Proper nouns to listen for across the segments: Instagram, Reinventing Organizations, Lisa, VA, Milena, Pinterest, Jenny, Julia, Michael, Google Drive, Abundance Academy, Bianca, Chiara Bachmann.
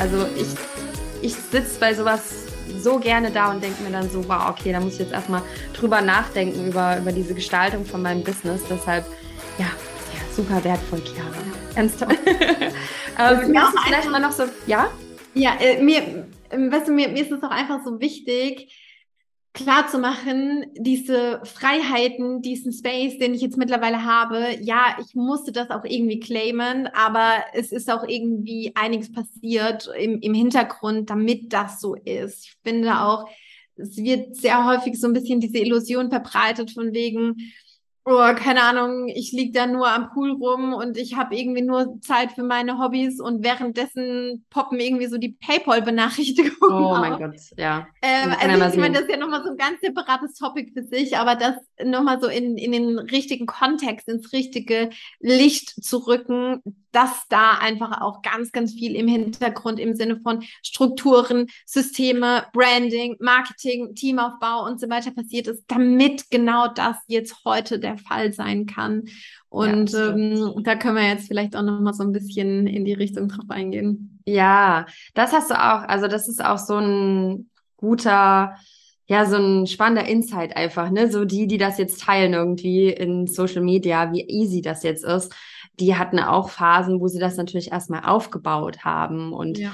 Also ich sitze bei sowas so gerne da und denke mir dann so, wow, okay, da muss ich jetzt erstmal drüber nachdenken, über diese Gestaltung von meinem Business. Deshalb, ja, super wertvoll, Chiara. Ganz toll. Kannst du vielleicht mal noch so, ja? Ja, mir ist es auch einfach so wichtig, klar zu machen, diese Freiheiten, diesen Space, den ich jetzt mittlerweile habe, ja, ich musste das auch irgendwie claimen, aber es ist auch irgendwie einiges passiert im Hintergrund, damit das so ist. Ich finde auch, es wird sehr häufig so ein bisschen diese Illusion verbreitet von wegen, oh, keine Ahnung, ich liege da nur am Pool rum und ich habe irgendwie nur Zeit für meine Hobbys und währenddessen poppen irgendwie so die PayPal-Benachrichtigungen auf. Mein Gott, ja. Ich meine, das ist ja nochmal so ein ganz separates Topic für sich, aber das nochmal so in den richtigen Kontext, ins richtige Licht zu rücken, dass da einfach auch ganz, ganz viel im Hintergrund im Sinne von Strukturen, Systeme, Branding, Marketing, Teamaufbau und so weiter passiert ist, damit genau das jetzt heute der Fall sein kann. Und ja, da können wir jetzt vielleicht auch nochmal so ein bisschen in die Richtung drauf eingehen. Ja, das hast du auch, also das ist auch so ein guter, ja, so ein spannender Insight einfach, ne? So die das jetzt teilen irgendwie in Social Media, wie easy das jetzt ist, die hatten auch Phasen, wo sie das natürlich erstmal aufgebaut haben und ja.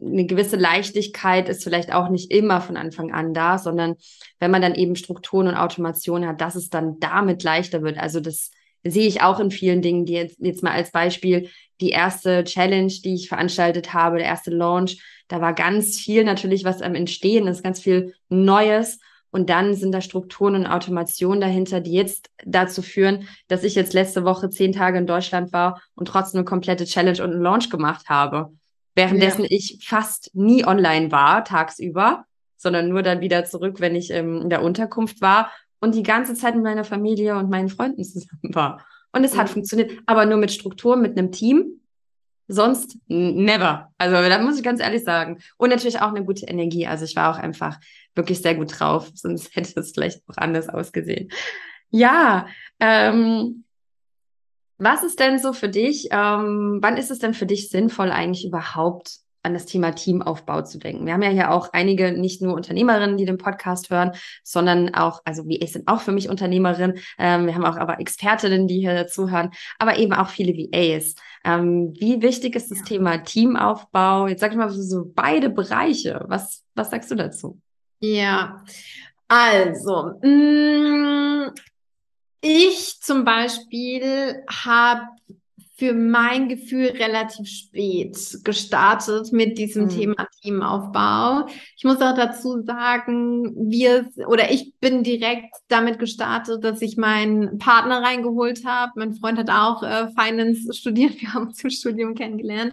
Eine gewisse Leichtigkeit ist vielleicht auch nicht immer von Anfang an da, sondern wenn man dann eben Strukturen und Automation hat, dass es dann damit leichter wird. Also das sehe ich auch in vielen Dingen, die jetzt mal als Beispiel die erste Challenge, die ich veranstaltet habe, der erste Launch, da war ganz viel natürlich, was am Entstehen ist, ganz viel Neues. Und dann sind da Strukturen und Automationen dahinter, die jetzt dazu führen, dass ich jetzt letzte Woche 10 Tage in Deutschland war und trotzdem eine komplette Challenge und einen Launch gemacht habe. Währenddessen ich fast nie online war, tagsüber, sondern nur dann wieder zurück, wenn ich in der Unterkunft war und die ganze Zeit mit meiner Familie und meinen Freunden zusammen war. Und es hat funktioniert, aber nur mit Strukturen, mit einem Team, sonst never. Also da muss ich ganz ehrlich sagen. Und natürlich auch eine gute Energie. Also ich war auch einfach wirklich sehr gut drauf, sonst hätte es vielleicht auch anders ausgesehen. Ja, was ist denn so für dich, wann ist es denn für dich sinnvoll, eigentlich überhaupt an das Thema Teamaufbau zu denken? Wir haben ja hier auch einige, nicht nur Unternehmerinnen, die den Podcast hören, sondern auch, also VAs sind auch für mich Unternehmerinnen, wir haben auch aber Expertinnen, die hier zuhören, aber eben auch viele VAs. Wie wichtig ist das Thema Teamaufbau? Jetzt sag ich mal so beide Bereiche. Was sagst du dazu? Ja, also, ich zum Beispiel habe für mein Gefühl relativ spät gestartet mit diesem Thema Teamaufbau. Ich muss auch dazu sagen, ich bin direkt damit gestartet, dass ich meinen Partner reingeholt habe. Mein Freund hat auch Finance studiert, wir haben uns im Studium kennengelernt.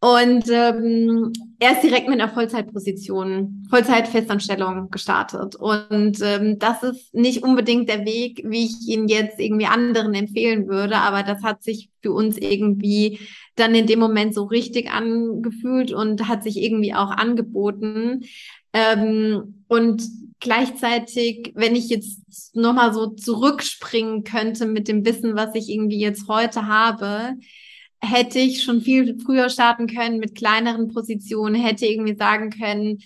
Und er ist direkt mit einer Vollzeitposition, Vollzeitfestanstellung gestartet. Und das ist nicht unbedingt der Weg, wie ich ihn jetzt irgendwie anderen empfehlen würde, aber das hat sich für uns irgendwie dann in dem Moment so richtig angefühlt und hat sich irgendwie auch angeboten. Und gleichzeitig, wenn ich jetzt nochmal so zurückspringen könnte mit dem Wissen, was ich irgendwie jetzt heute habe, hätte ich schon viel früher starten können mit kleineren Positionen, hätte irgendwie sagen können,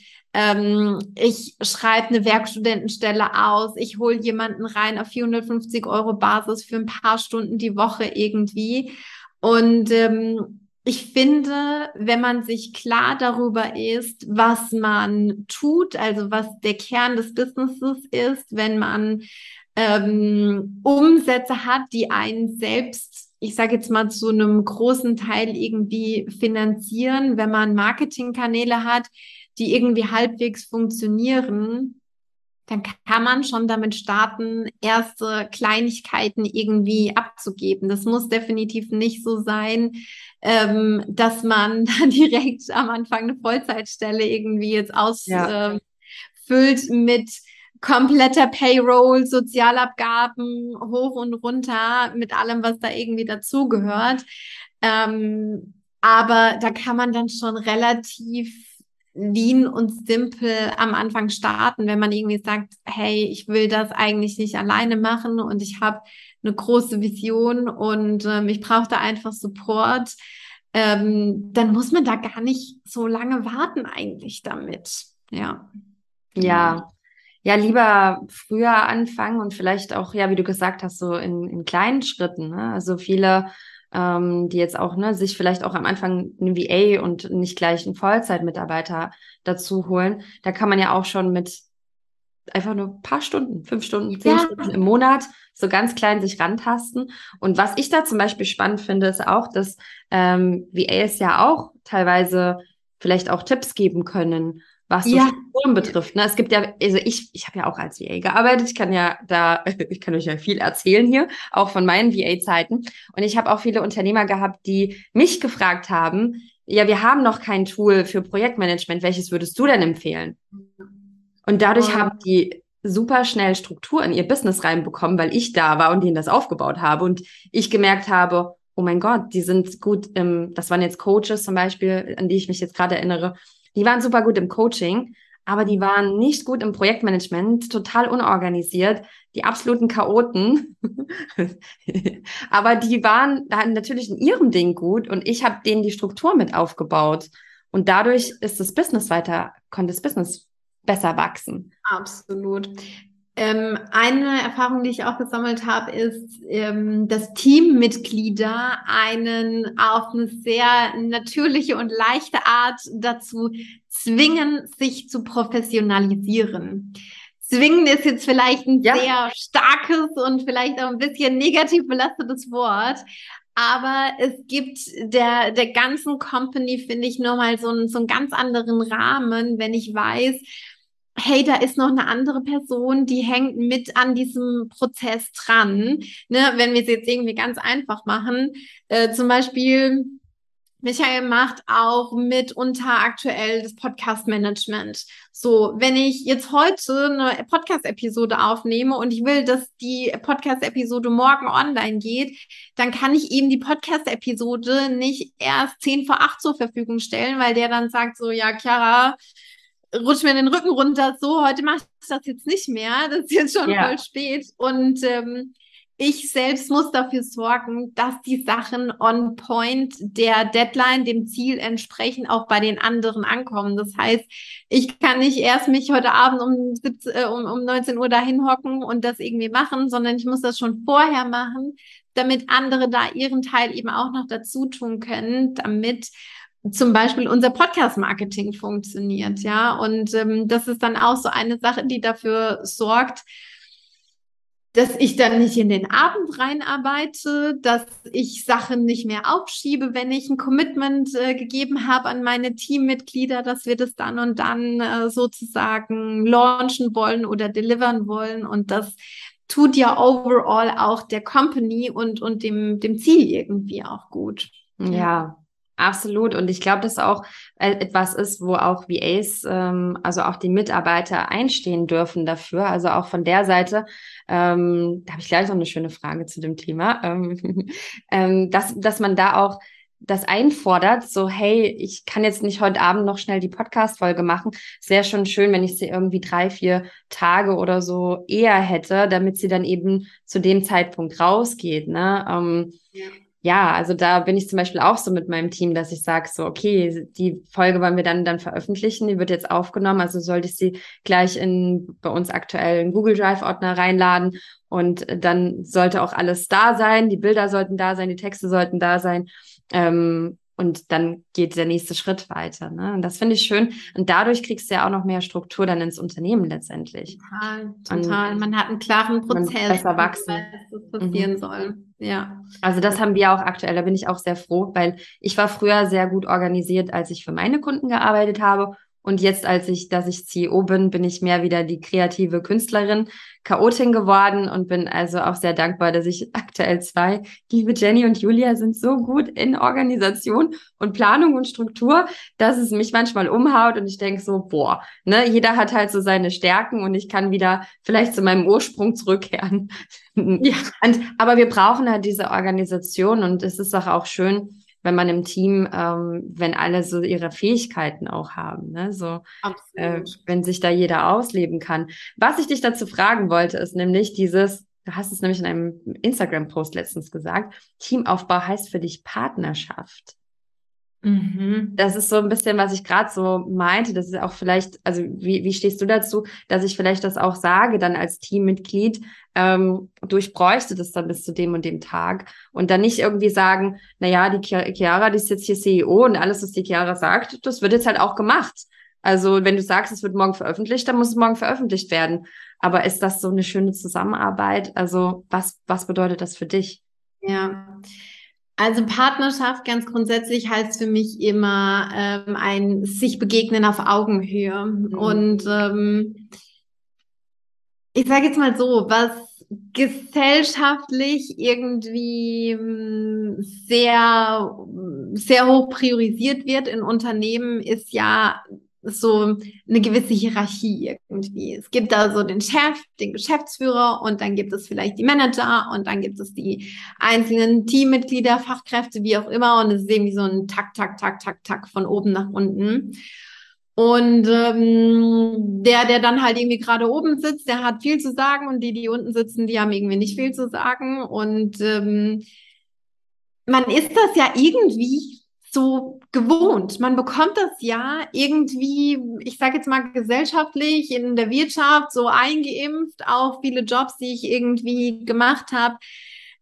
ich schreibe eine Werkstudentenstelle aus, ich hole jemanden rein auf 450 € Basis für ein paar Stunden die Woche irgendwie. Und ich finde, wenn man sich klar darüber ist, was man tut, also was der Kern des Businesses ist, wenn man Umsätze hat, die einen selbst, ich sage jetzt mal, zu einem großen Teil irgendwie finanzieren, wenn man Marketingkanäle hat, die irgendwie halbwegs funktionieren, dann kann man schon damit starten, erste Kleinigkeiten irgendwie abzugeben. Das muss definitiv nicht so sein, dass man dann direkt am Anfang eine Vollzeitstelle irgendwie jetzt ausfüllt mit kompletter Payroll, Sozialabgaben, hoch und runter, mit allem, was da irgendwie dazugehört. Aber da kann man dann schon relativ lean und simpel am Anfang starten, wenn man irgendwie sagt, hey, ich will das eigentlich nicht alleine machen und ich habe eine große Vision und ich brauche da einfach Support. dann muss man da gar nicht so lange warten eigentlich damit. Ja. Ja. Ja, lieber früher anfangen und vielleicht auch, ja, wie du gesagt hast, so in kleinen Schritten, ne? Also viele, die jetzt auch, ne, sich vielleicht auch am Anfang einen VA und nicht gleich einen Vollzeitmitarbeiter dazu holen, da kann man ja auch schon mit einfach nur ein paar Stunden, 5 Stunden, 10 Stunden im Monat so ganz klein sich rantasten. Und was ich da zum Beispiel spannend finde, ist auch, dass VAs ja auch teilweise vielleicht auch Tipps geben können, was so Strukturen betrifft. Ne? Es gibt ja, also ich habe ja auch als VA gearbeitet. Ich kann ja da, ich kann euch ja viel erzählen hier, auch von meinen VA-Zeiten. Und ich habe auch viele Unternehmer gehabt, die mich gefragt haben, ja, wir haben noch kein Tool für Projektmanagement. Welches würdest du denn empfehlen? Und dadurch haben die super schnell Struktur in ihr Business reinbekommen, weil ich da war und denen das aufgebaut habe. Und ich gemerkt habe, oh mein Gott, die sind gut im, das waren jetzt Coaches zum Beispiel, an die ich mich jetzt gerade erinnere, die waren super gut im Coaching, aber die waren nicht gut im Projektmanagement, total unorganisiert, die absoluten Chaoten. Aber die waren natürlich in ihrem Ding gut und ich habe denen die Struktur mit aufgebaut. Und dadurch ist das Business konnte das Business besser wachsen. Absolut. Eine Erfahrung, die ich auch gesammelt habe, ist, dass Teammitglieder einen auf eine sehr natürliche und leichte Art dazu zwingen, sich zu professionalisieren. Zwingen ist jetzt vielleicht ein sehr starkes und vielleicht auch ein bisschen negativ belastetes Wort. Aber es gibt der ganzen Company, finde ich, nochmal so einen ganz anderen Rahmen, wenn ich weiß, hey, da ist noch eine andere Person, die hängt mit an diesem Prozess dran. Ne? Wenn wir es jetzt irgendwie ganz einfach machen, zum Beispiel, Michael macht auch mitunter aktuell das Podcast-Management. So, wenn ich jetzt heute eine Podcast-Episode aufnehme und ich will, dass die Podcast-Episode morgen online geht, dann kann ich ihm die Podcast-Episode nicht erst 10 vor 8 zur Verfügung stellen, weil der dann sagt so, ja, Chiara, rutsch mir den Rücken runter, so, heute mache ich das jetzt nicht mehr, das ist jetzt schon voll spät. Und ich selbst muss dafür sorgen, dass die Sachen on point der Deadline, dem Ziel entsprechend auch bei den anderen ankommen. Das heißt, ich kann nicht erst mich heute Abend um 19 Uhr dahin hocken und das irgendwie machen, sondern ich muss das schon vorher machen, damit andere da ihren Teil eben auch noch dazu tun können, damit zum Beispiel unser Podcast-Marketing funktioniert. Ja, und das ist dann auch so eine Sache, die dafür sorgt, dass ich dann nicht in den Abend reinarbeite, dass ich Sachen nicht mehr aufschiebe, wenn ich ein Commitment gegeben habe an meine Teammitglieder, dass wir das dann und dann sozusagen launchen wollen oder delivern wollen. Und das tut ja overall auch der Company und dem Ziel irgendwie auch gut. Ja. Absolut. Und ich glaube, das auch etwas ist, wo auch VAs, also auch die Mitarbeiter einstehen dürfen dafür. Also auch von der Seite, da habe ich gleich noch eine schöne Frage zu dem Thema, dass man da auch das einfordert, so hey, ich kann jetzt nicht heute Abend noch schnell die Podcast-Folge machen. Es wäre schon schön, wenn ich sie irgendwie 3-4 Tage oder so eher hätte, damit sie dann eben zu dem Zeitpunkt rausgeht. Ne? Ja, also da bin ich zum Beispiel auch so mit meinem Team, dass ich sage so, okay, die Folge wollen wir dann veröffentlichen, die wird jetzt aufgenommen, also sollte ich sie gleich bei uns aktuell in Google Drive Ordner reinladen und dann sollte auch alles da sein, die Bilder sollten da sein, die Texte sollten da sein, und dann geht der nächste Schritt weiter. Ne? Und das finde ich schön. Und dadurch kriegst du ja auch noch mehr Struktur dann ins Unternehmen letztendlich. Total. Und man hat einen klaren Prozess. Besser wachsen. Was passieren soll. Ja. Also das haben wir auch aktuell. Da bin ich auch sehr froh, weil ich war früher sehr gut organisiert, als ich für meine Kunden gearbeitet habe. Und jetzt, dass ich CEO bin, bin ich mehr wieder die kreative Künstlerin, Chaotin geworden und bin also auch sehr dankbar, dass ich aktuell 2, liebe Jenny und Julia, sind so gut in Organisation und Planung und Struktur, dass es mich manchmal umhaut und ich denke so, boah, ne, jeder hat halt so seine Stärken und ich kann wieder vielleicht zu meinem Ursprung zurückkehren. Ja. Aber wir brauchen halt diese Organisation und es ist auch schön, wenn man im Team, wenn alle so ihre Fähigkeiten auch haben, ne? So, wenn sich da jeder ausleben kann. Was ich dich dazu fragen wollte, ist nämlich du hast es nämlich in einem Instagram-Post letztens gesagt, Teamaufbau heißt für dich Partnerschaft. Das ist so ein bisschen, was ich gerade so meinte, das ist auch vielleicht, also wie stehst du dazu, dass ich vielleicht das auch sage, dann als Teammitglied, du, ich bräuchte das dann bis zu dem und dem Tag und dann nicht irgendwie sagen, naja, die Chiara, die ist jetzt hier CEO und alles, was die Chiara sagt, das wird jetzt halt auch gemacht. Also wenn du sagst, es wird morgen veröffentlicht, dann muss es morgen veröffentlicht werden. Aber ist das so eine schöne Zusammenarbeit? Also was bedeutet das für dich? Ja, also Partnerschaft ganz grundsätzlich heißt für mich immer ein sich begegnen auf Augenhöhe. Mhm. Und ich sage jetzt mal so, was gesellschaftlich irgendwie sehr, sehr hoch priorisiert wird in Unternehmen, ist ja so eine gewisse Hierarchie irgendwie. Es gibt da so den Chef, den Geschäftsführer und dann gibt es vielleicht die Manager und dann gibt es die einzelnen Teammitglieder, Fachkräfte, wie auch immer und es ist irgendwie so ein Tack, Tack, Tack, Tack, Tack von oben nach unten. Und der dann halt irgendwie gerade oben sitzt, der hat viel zu sagen und die unten sitzen, die haben irgendwie nicht viel zu sagen und man ist das ja irgendwie so gewohnt. Man bekommt das ja irgendwie, ich sage jetzt mal gesellschaftlich, in der Wirtschaft so eingeimpft auf viele Jobs, die ich irgendwie gemacht habe.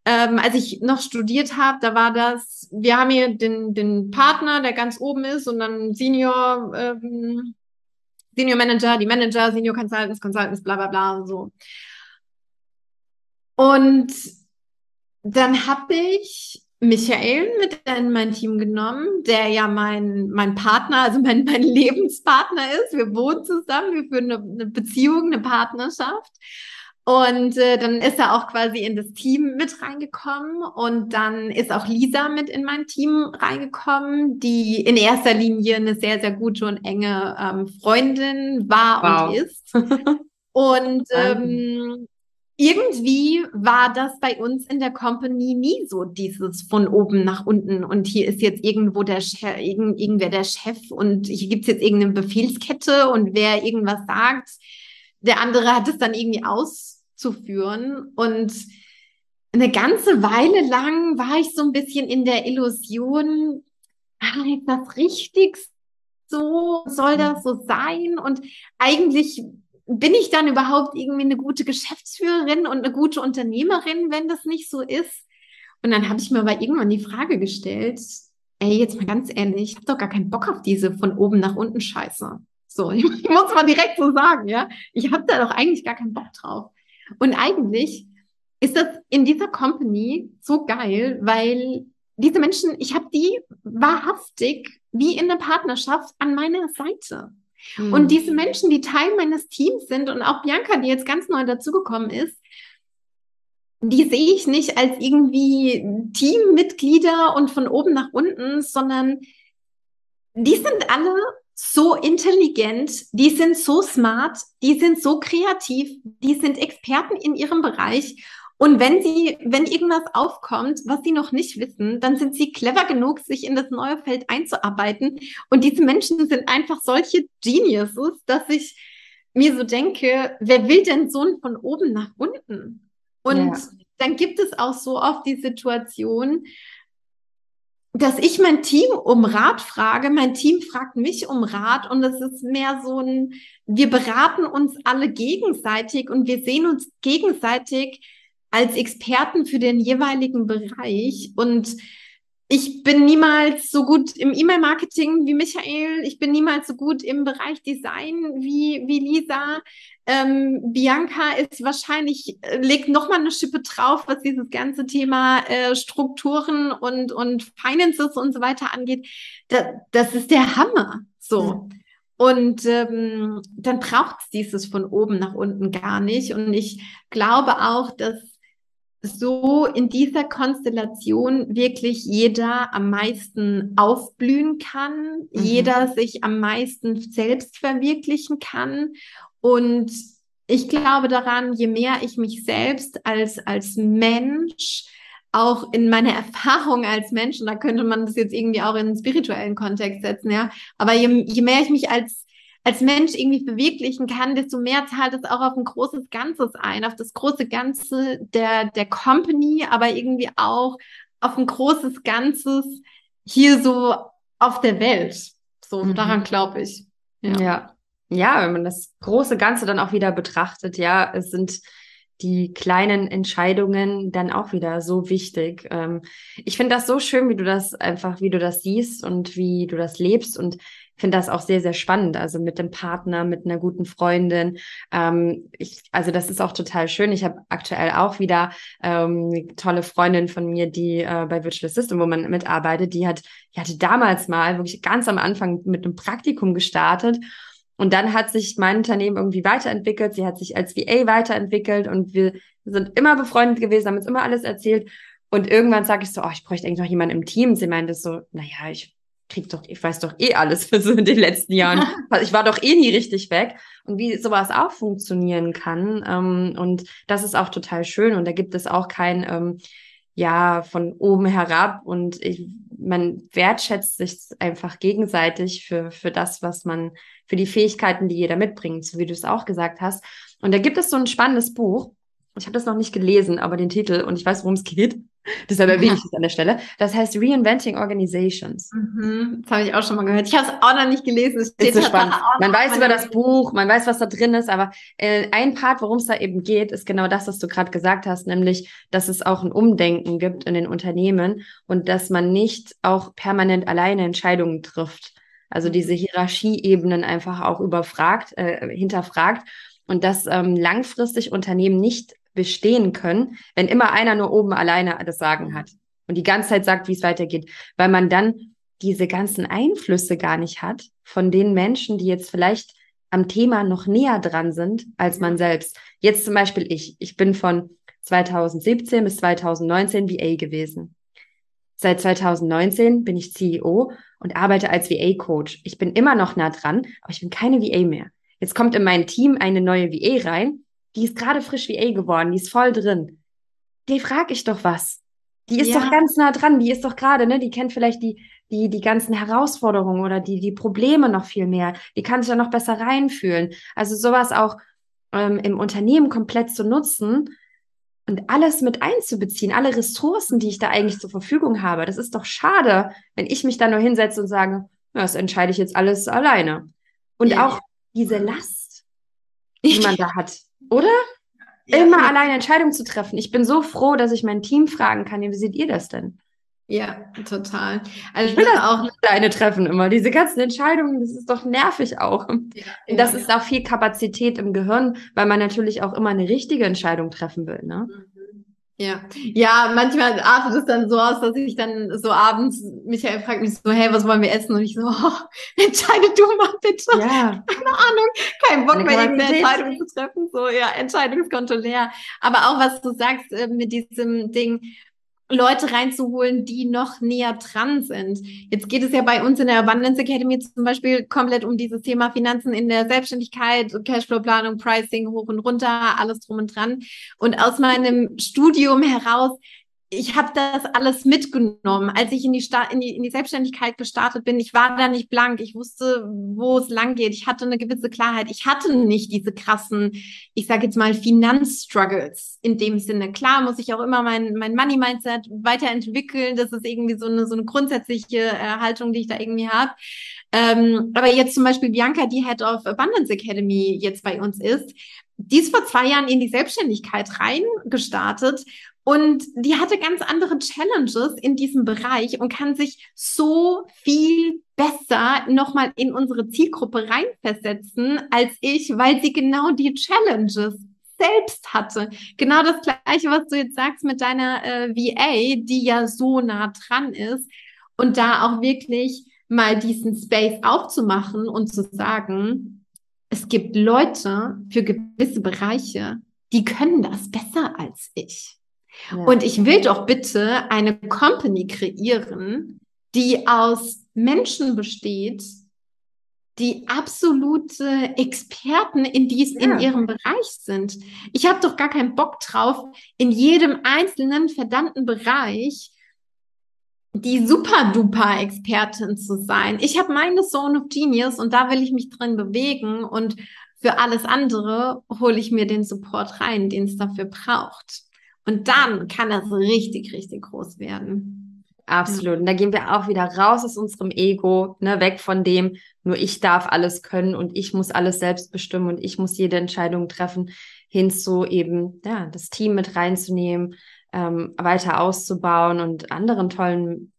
Als ich noch studiert habe, da war das, wir haben hier den Partner, der ganz oben ist und dann Senior Manager, die Manager, Senior Consultants, bla bla bla so. Und dann habe ich Michael mit in mein Team genommen, der ja mein Partner, also mein Lebenspartner ist. Wir wohnen zusammen, wir führen eine Beziehung, eine Partnerschaft. Und dann ist er auch quasi in das Team mit reingekommen und dann ist auch Lisa mit in mein Team reingekommen, die in erster Linie eine sehr, sehr gute und enge Freundin war und ist. Und irgendwie war das bei uns in der Company nie so dieses von oben nach unten und hier ist jetzt irgendwo irgendwer der Chef und hier gibt's jetzt irgendeine Befehlskette und wer irgendwas sagt, der andere hat es dann irgendwie auszuführen. Und eine ganze Weile lang war ich so ein bisschen in der Illusion, war jetzt das richtig so? Soll das so sein? Und eigentlich bin ich dann überhaupt irgendwie eine gute Geschäftsführerin und eine gute Unternehmerin, wenn das nicht so ist? Und dann habe ich mir aber irgendwann die Frage gestellt, ey, jetzt mal ganz ehrlich, ich habe doch gar keinen Bock auf diese von oben nach unten Scheiße. So, ich muss mal direkt so sagen, ja. Ich habe da doch eigentlich gar keinen Bock drauf. Und eigentlich ist das in dieser Company so geil, weil diese Menschen, ich habe die wahrhaftig wie in einer Partnerschaft an meiner Seite. Mhm. Und diese Menschen, die Teil meines Teams sind und auch Bianca, die jetzt ganz neu dazugekommen ist, die sehe ich nicht als irgendwie Teammitglieder und von oben nach unten, sondern die sind alle so intelligent, die sind so smart, die sind so kreativ, die sind Experten in ihrem Bereich und wenn irgendwas aufkommt, was sie noch nicht wissen, dann sind sie clever genug, sich in das neue Feld einzuarbeiten und diese Menschen sind einfach solche Geniuses, dass ich mir so denke, wer will denn so einen von oben nach unten? Und dann gibt es auch so oft die Situation, dass ich mein Team um Rat frage, mein Team fragt mich um Rat und das ist mehr so ein, wir beraten uns alle gegenseitig und wir sehen uns gegenseitig als Experten für den jeweiligen Bereich und ich bin niemals so gut im E-Mail-Marketing wie Michael, ich bin niemals so gut im Bereich Design wie Lisa, Bianca ist wahrscheinlich, legt nochmal eine Schippe drauf, was dieses ganze Thema Strukturen und Finances und so weiter angeht. Das ist der Hammer. So. Und dann braucht es dieses von oben nach unten gar nicht. Und ich glaube auch, dass so in dieser Konstellation wirklich jeder am meisten aufblühen kann, jeder sich am meisten selbst verwirklichen kann. Und ich glaube daran, je mehr ich mich selbst als Mensch, auch in meiner Erfahrung als Mensch, und da könnte man das jetzt irgendwie auch in einen spirituellen Kontext setzen, ja, aber je mehr ich mich als Mensch irgendwie verwirklichen kann, desto mehr zahlt es auch auf ein großes Ganzes ein, auf das große Ganze der Company, aber irgendwie auch auf ein großes Ganzes hier so auf der Welt. So, daran glaube ich. Ja, wenn man das große Ganze dann auch wieder betrachtet, ja, es sind die kleinen Entscheidungen dann auch wieder so wichtig. Ich finde das so schön, wie du das siehst und wie du das lebst, und finde das auch sehr, sehr spannend. Also mit dem Partner, mit einer guten Freundin. Also das ist auch total schön. Ich habe aktuell auch wieder eine tolle Freundin von mir, die bei Virtual Assistant, wo man mitarbeitet, die hatte damals mal wirklich ganz am Anfang mit einem Praktikum gestartet. Und dann hat sich mein Unternehmen irgendwie weiterentwickelt. Sie hat sich als VA weiterentwickelt und wir sind immer befreundet gewesen, haben uns immer alles erzählt. Und irgendwann sage ich so, ich bräuchte eigentlich noch jemanden im Team. Sie meinte so, ich weiß doch eh alles für so in den letzten Jahren. Ich war doch eh nie richtig weg. Und wie sowas auch funktionieren kann. Und das ist auch total schön. Und da gibt es auch kein, von oben herab. Und man wertschätzt sich einfach gegenseitig für das, was man, für die Fähigkeiten, die jeder mitbringt, so wie du es auch gesagt hast. Und da gibt es so ein spannendes Buch. Ich habe das noch nicht gelesen, aber den Titel, und ich weiß, worum es geht. Deshalb erwähne ich es an der Stelle. Das heißt Reinventing Organizations. Das habe ich auch schon mal gehört. Ich habe es auch noch nicht gelesen. Es ist so spannend. Man weiß über das Buch, man weiß, was da drin ist, aber ein Part, worum es da eben geht, ist genau das, was du gerade gesagt hast, nämlich, dass es auch ein Umdenken gibt in den Unternehmen und dass man nicht auch permanent alleine Entscheidungen trifft. Also diese Hierarchieebenen einfach auch hinterfragt und dass langfristig Unternehmen nicht bestehen können, wenn immer einer nur oben alleine das Sagen hat und die ganze Zeit sagt, wie es weitergeht, weil man dann diese ganzen Einflüsse gar nicht hat von den Menschen, die jetzt vielleicht am Thema noch näher dran sind als man selbst. Jetzt zum Beispiel ich bin von 2017 bis 2019 VA gewesen. Seit 2019 bin ich CEO und arbeite als VA-Coach. Ich bin immer noch nah dran, aber ich bin keine VA mehr. Jetzt kommt in mein Team eine neue VA rein, die ist gerade frisch VA geworden, die ist voll drin. Die frage ich doch was. Die ist doch ganz nah dran, die ist doch gerade, ne? Die kennt vielleicht die ganzen Herausforderungen oder die Probleme noch viel mehr. Die kann sich ja noch besser reinfühlen. Also sowas auch im Unternehmen komplett zu nutzen und alles mit einzubeziehen, alle Ressourcen, die ich da eigentlich zur Verfügung habe. Das ist doch schade, wenn ich mich da nur hinsetze und sage, das entscheide ich jetzt alles alleine. Und auch diese Last, die man da hat. Oder? Ja, immer alleine Entscheidungen zu treffen. Ich bin so froh, dass ich mein Team fragen kann, wie seht ihr das denn? Ja, total. Also ich will das auch alleine treffen immer. Diese ganzen Entscheidungen, das ist doch nervig auch. Ja, das ist auch viel Kapazität im Gehirn, weil man natürlich auch immer eine richtige Entscheidung treffen will, ne? Ja, manchmal artet es dann so aus, dass ich dann so abends, Michael fragt mich so, hey, was wollen wir essen? Und ich so, entscheide du mal bitte. Ja. Keine Ahnung, kein Bock mehr, irgendeine Entscheidung zu treffen. So, ja, Entscheidungskonto leer. Aber auch, was du sagst mit diesem Ding, Leute reinzuholen, die noch näher dran sind. Jetzt geht es ja bei uns in der Abundance Academy zum Beispiel komplett um dieses Thema Finanzen in der Selbstständigkeit, Cashflow-Planung, Pricing, hoch und runter, alles drum und dran. Und aus meinem Studium heraus, ich habe das alles mitgenommen. Als ich in die Selbstständigkeit gestartet bin, ich war da nicht blank. Ich wusste, wo es lang geht. Ich hatte eine gewisse Klarheit. Ich hatte nicht diese krassen, ich sage jetzt mal, Finanzstruggles in dem Sinne. Klar muss ich auch immer mein Money-Mindset weiterentwickeln. Das ist irgendwie so eine grundsätzliche Haltung, die ich da irgendwie habe. Aber jetzt zum Beispiel Bianca, die Head of Abundance Academy jetzt bei uns ist, die ist vor 2 Jahren in die Selbstständigkeit reingestartet. Und die hatte ganz andere Challenges in diesem Bereich und kann sich so viel besser nochmal in unsere Zielgruppe reinversetzen als ich, weil sie genau die Challenges selbst hatte. Genau das Gleiche, was du jetzt sagst mit deiner VA, die ja so nah dran ist. Und da auch wirklich mal diesen Space aufzumachen und zu sagen, es gibt Leute für gewisse Bereiche, die können das besser als ich. Ja. Und ich will doch bitte eine Company kreieren, die aus Menschen besteht, die absolute Experten in ihrem Bereich sind. Ich habe doch gar keinen Bock drauf, in jedem einzelnen verdammten Bereich die Super-Duper-Expertin zu sein. Ich habe meine Zone of Genius und da will ich mich drin bewegen und für alles andere hole ich mir den Support rein, den es dafür braucht. Und dann kann das richtig, richtig groß werden. Absolut. Und da gehen wir auch wieder raus aus unserem Ego, ne, weg von dem, nur ich darf alles können und ich muss alles selbst bestimmen und ich muss jede Entscheidung treffen, hin zu eben, ja, das Team mit reinzunehmen, weiter auszubauen und anderen tollen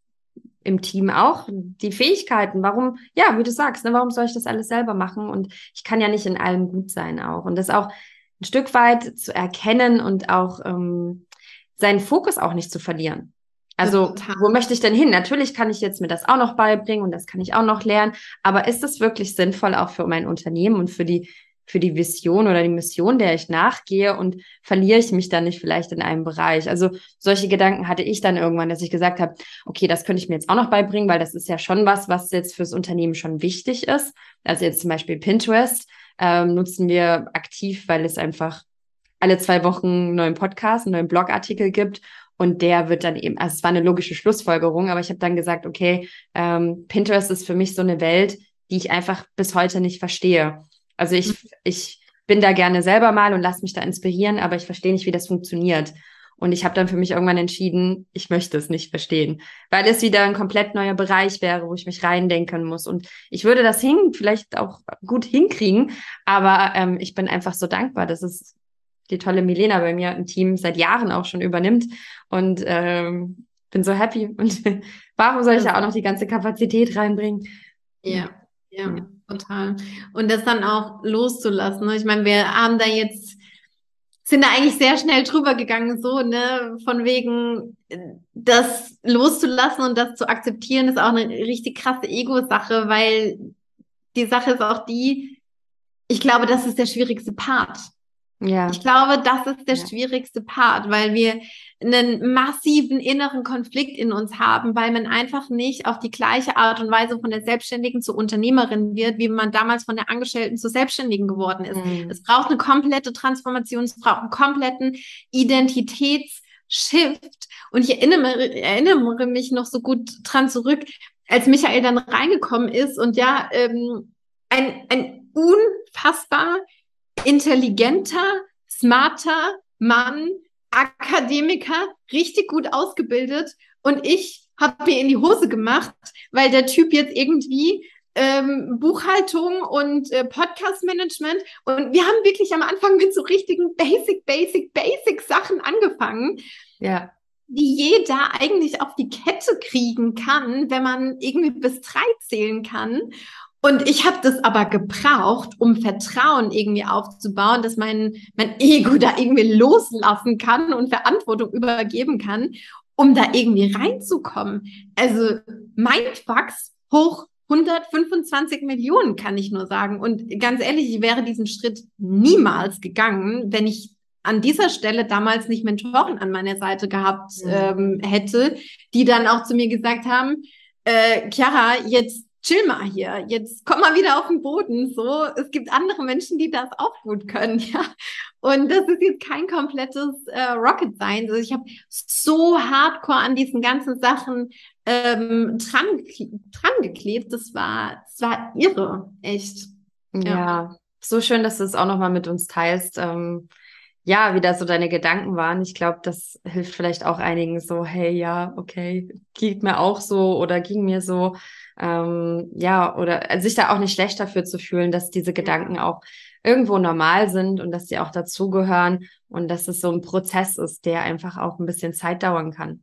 im Team auch die Fähigkeiten. Warum, ja, wie du sagst, ne, warum soll ich das alles selber machen? Und ich kann ja nicht in allem gut sein auch. Und das auch ein Stück weit zu erkennen und auch seinen Fokus auch nicht zu verlieren. Also, wo möchte ich denn hin? Natürlich kann ich jetzt mir das auch noch beibringen und das kann ich auch noch lernen, aber ist das wirklich sinnvoll auch für mein Unternehmen und für die Vision oder die Mission, der ich nachgehe, und verliere ich mich dann nicht vielleicht in einem Bereich? Also solche Gedanken hatte ich dann irgendwann, dass ich gesagt habe, okay, das könnte ich mir jetzt auch noch beibringen, weil das ist ja schon was jetzt fürs Unternehmen schon wichtig ist. Also jetzt zum Beispiel Pinterest nutzen wir aktiv, weil es einfach alle 2 Wochen einen neuen Podcast, einen neuen Blogartikel gibt. Und der wird dann eben, also es war eine logische Schlussfolgerung, aber ich habe dann gesagt, okay, Pinterest ist für mich so eine Welt, die ich einfach bis heute nicht verstehe. Also ich bin da gerne selber mal und lasse mich da inspirieren, aber ich verstehe nicht, wie das funktioniert. Und ich habe dann für mich irgendwann entschieden, ich möchte es nicht verstehen, weil es wieder ein komplett neuer Bereich wäre, wo ich mich reindenken muss. Und ich würde das vielleicht auch gut hinkriegen, aber ich bin einfach so dankbar, dass es die tolle Milena bei mir im Team seit Jahren auch schon übernimmt, und bin so happy. Und warum soll ich da auch noch die ganze Kapazität reinbringen? Ja, total. Und das dann auch loszulassen. Ich meine, wir haben da jetzt, sind da eigentlich sehr schnell drüber gegangen, so, ne, von wegen, das loszulassen und das zu akzeptieren, ist auch eine richtig krasse Ego-Sache, weil die Sache ist auch die, ich glaube, das ist der schwierigste Part. Ja. Ich glaube, das ist der schwierigste Part, weil wir einen massiven inneren Konflikt in uns haben, weil man einfach nicht auf die gleiche Art und Weise von der Selbstständigen zur Unternehmerin wird, wie man damals von der Angestellten zur Selbstständigen geworden ist. Mhm. Es braucht eine komplette Transformation, es braucht einen kompletten Identitätsshift. Und ich erinnere mich noch so gut dran zurück, als Michael dann reingekommen ist und ja, ein unfassbar intelligenter, smarter Mann, Akademiker, richtig gut ausgebildet, und ich habe mir in die Hose gemacht, weil der Typ jetzt irgendwie Buchhaltung und Podcast-Management, und wir haben wirklich am Anfang mit so richtigen Basic-Sachen angefangen, ja, die jeder eigentlich auf die Kette kriegen kann, wenn man irgendwie bis 3 zählen kann. Und ich habe das aber gebraucht, um Vertrauen irgendwie aufzubauen, dass mein Ego da irgendwie loslassen kann und Verantwortung übergeben kann, um da irgendwie reinzukommen. Also Mindfucks hoch 125 Millionen, kann ich nur sagen. Und ganz ehrlich, ich wäre diesen Schritt niemals gegangen, wenn ich an dieser Stelle damals nicht Mentoren an meiner Seite gehabt hätte, die dann auch zu mir gesagt haben, Chiara, jetzt chill mal hier, jetzt komm mal wieder auf den Boden, so, es gibt andere Menschen, die das auch gut können, ja, und das ist jetzt kein komplettes Rocket Science. Also ich habe so hardcore an diesen ganzen Sachen dran geklebt, das war irre, echt. Ja, so schön, dass du es auch nochmal mit uns teilst, ja, wie da so deine Gedanken waren. Ich glaube, das hilft vielleicht auch einigen so, hey, ja, okay, geht mir auch so oder ging mir so, ja, oder sich da auch nicht schlecht dafür zu fühlen, dass diese Gedanken auch irgendwo normal sind und dass die auch dazugehören und dass es so ein Prozess ist, der einfach auch ein bisschen Zeit dauern kann.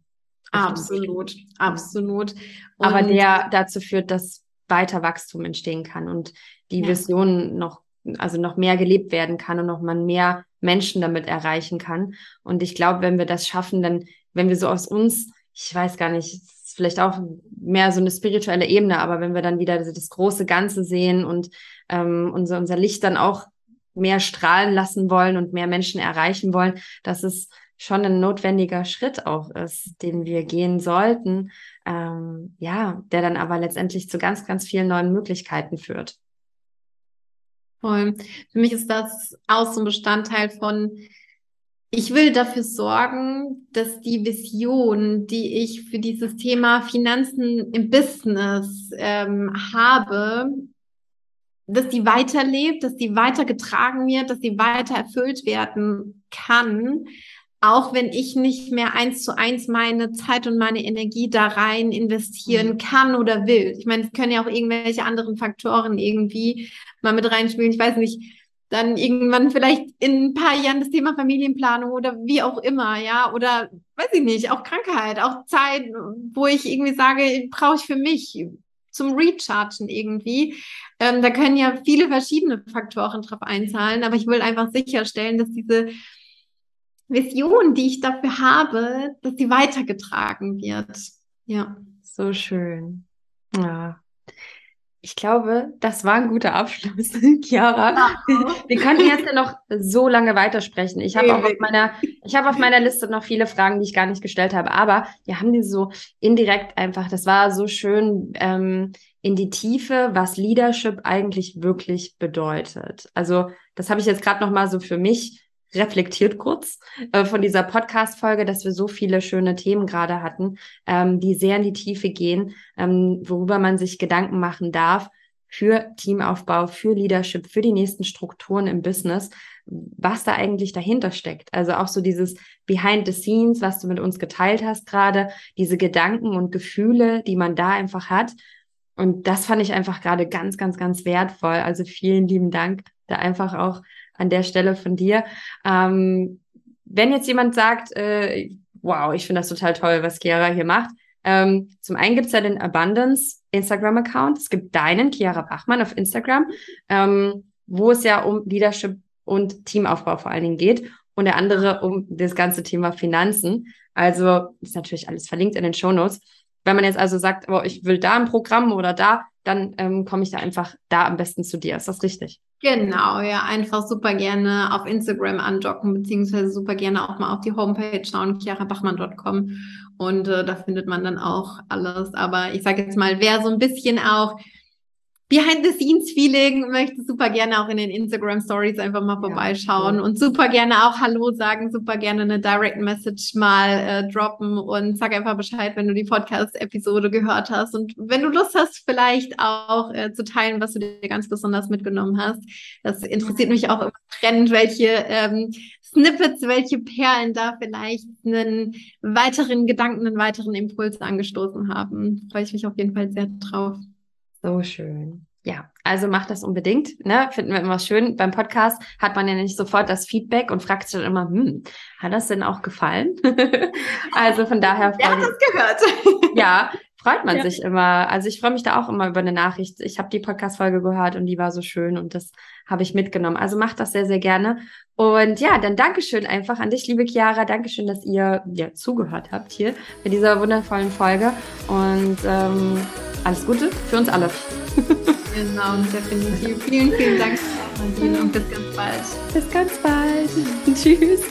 Absolut. Und aber der dazu führt, dass weiter Wachstum entstehen kann und die Vision noch mehr gelebt werden kann und noch mal mehr Menschen damit erreichen kann. Und ich glaube, wenn wir das schaffen, dann, wenn wir so aus uns, ich weiß gar nicht, ist vielleicht auch mehr so eine spirituelle Ebene, aber wenn wir dann wieder das große Ganze sehen und unser Licht dann auch mehr strahlen lassen wollen und mehr Menschen erreichen wollen, dass es schon ein notwendiger Schritt auch ist, den wir gehen sollten, der dann aber letztendlich zu ganz, ganz vielen neuen Möglichkeiten führt. Voll. Für mich ist das auch so ein Bestandteil von, ich will dafür sorgen, dass die Vision, die ich für dieses Thema Finanzen im Business habe, dass die weiterlebt, dass die weitergetragen wird, dass die weiter erfüllt werden kann, auch wenn ich nicht mehr 1:1 meine Zeit und meine Energie da rein investieren kann oder will. Ich meine, es können ja auch irgendwelche anderen Faktoren irgendwie mal mit reinspielen. Ich weiß nicht, dann irgendwann vielleicht in ein paar Jahren das Thema Familienplanung oder wie auch immer, ja, oder weiß ich nicht, auch Krankheit, auch Zeit, wo ich irgendwie sage, brauche ich für mich zum Rechargen irgendwie. Da können ja viele verschiedene Faktoren drauf einzahlen, aber ich will einfach sicherstellen, dass diese Vision, die ich dafür habe, dass die weitergetragen wird. Ja, so schön. Ja. Ich glaube, das war ein guter Abschluss, Chiara. Wir könnten jetzt ja noch so lange weitersprechen. Ich habe auf meiner Liste noch viele Fragen, die ich gar nicht gestellt habe, aber wir haben die so indirekt einfach, das war so schön in die Tiefe, was Leadership eigentlich wirklich bedeutet. Also das habe ich jetzt gerade nochmal so für mich reflektiert kurz von dieser Podcast-Folge, dass wir so viele schöne Themen gerade hatten, die sehr in die Tiefe gehen, worüber man sich Gedanken machen darf für Teamaufbau, für Leadership, für die nächsten Strukturen im Business, was da eigentlich dahinter steckt. Also auch so dieses Behind the Scenes, was du mit uns geteilt hast gerade, diese Gedanken und Gefühle, die man da einfach hat. Und das fand ich einfach gerade ganz, ganz, ganz wertvoll. Also vielen lieben Dank da einfach auch an der Stelle von dir. Wenn jetzt jemand sagt, wow, ich finde das total toll, was Chiara hier macht. Zum einen gibt es ja den Abundance Instagram-Account. Es gibt deinen, Chiara Bachmann, auf Instagram, wo es ja um Leadership und Teamaufbau vor allen Dingen geht. Und der andere um das ganze Thema Finanzen. Also ist natürlich alles verlinkt in den Shownotes. Wenn man jetzt also sagt, oh, ich will da ein Programm oder da, dann komme ich da einfach da am besten zu dir. Ist das richtig? Genau, ja, einfach super gerne auf Instagram andocken, beziehungsweise super gerne auch mal auf die Homepage schauen, chiarabachmann.com, und da findet man dann auch alles. Aber ich sage jetzt mal, wer so ein bisschen auch Behind-the-Scenes-Feeling möchte, super gerne auch in den Instagram-Stories einfach mal vorbeischauen, ja, cool, und super gerne auch Hallo sagen, super gerne eine Direct-Message mal droppen und sag einfach Bescheid, wenn du die Podcast-Episode gehört hast und wenn du Lust hast, vielleicht auch zu teilen, was du dir ganz besonders mitgenommen hast. Das interessiert mich auch immer brennend, welche Snippets, welche Perlen da vielleicht einen weiteren Gedanken, einen weiteren Impuls angestoßen haben. Freue ich mich auf jeden Fall sehr drauf. So schön. Ja, also macht das unbedingt, ne? Finden wir immer schön. Beim Podcast hat man ja nicht sofort das Feedback und fragt sich dann immer, hat das denn auch gefallen? Also von daher... Wer hat das gehört? Ja, freut man sich immer. Also ich freue mich da auch immer über eine Nachricht. Ich habe die Podcast-Folge gehört und die war so schön und das habe ich mitgenommen. Also macht das sehr, sehr gerne. Und ja, dann Dankeschön einfach an dich, liebe Chiara. Dankeschön, dass ihr zugehört habt hier bei dieser wundervollen Folge. Und alles Gute für uns alle. Genau, definitiv. Vielen, vielen Dank an dir und bis ganz bald. Bis ganz bald. Tschüss.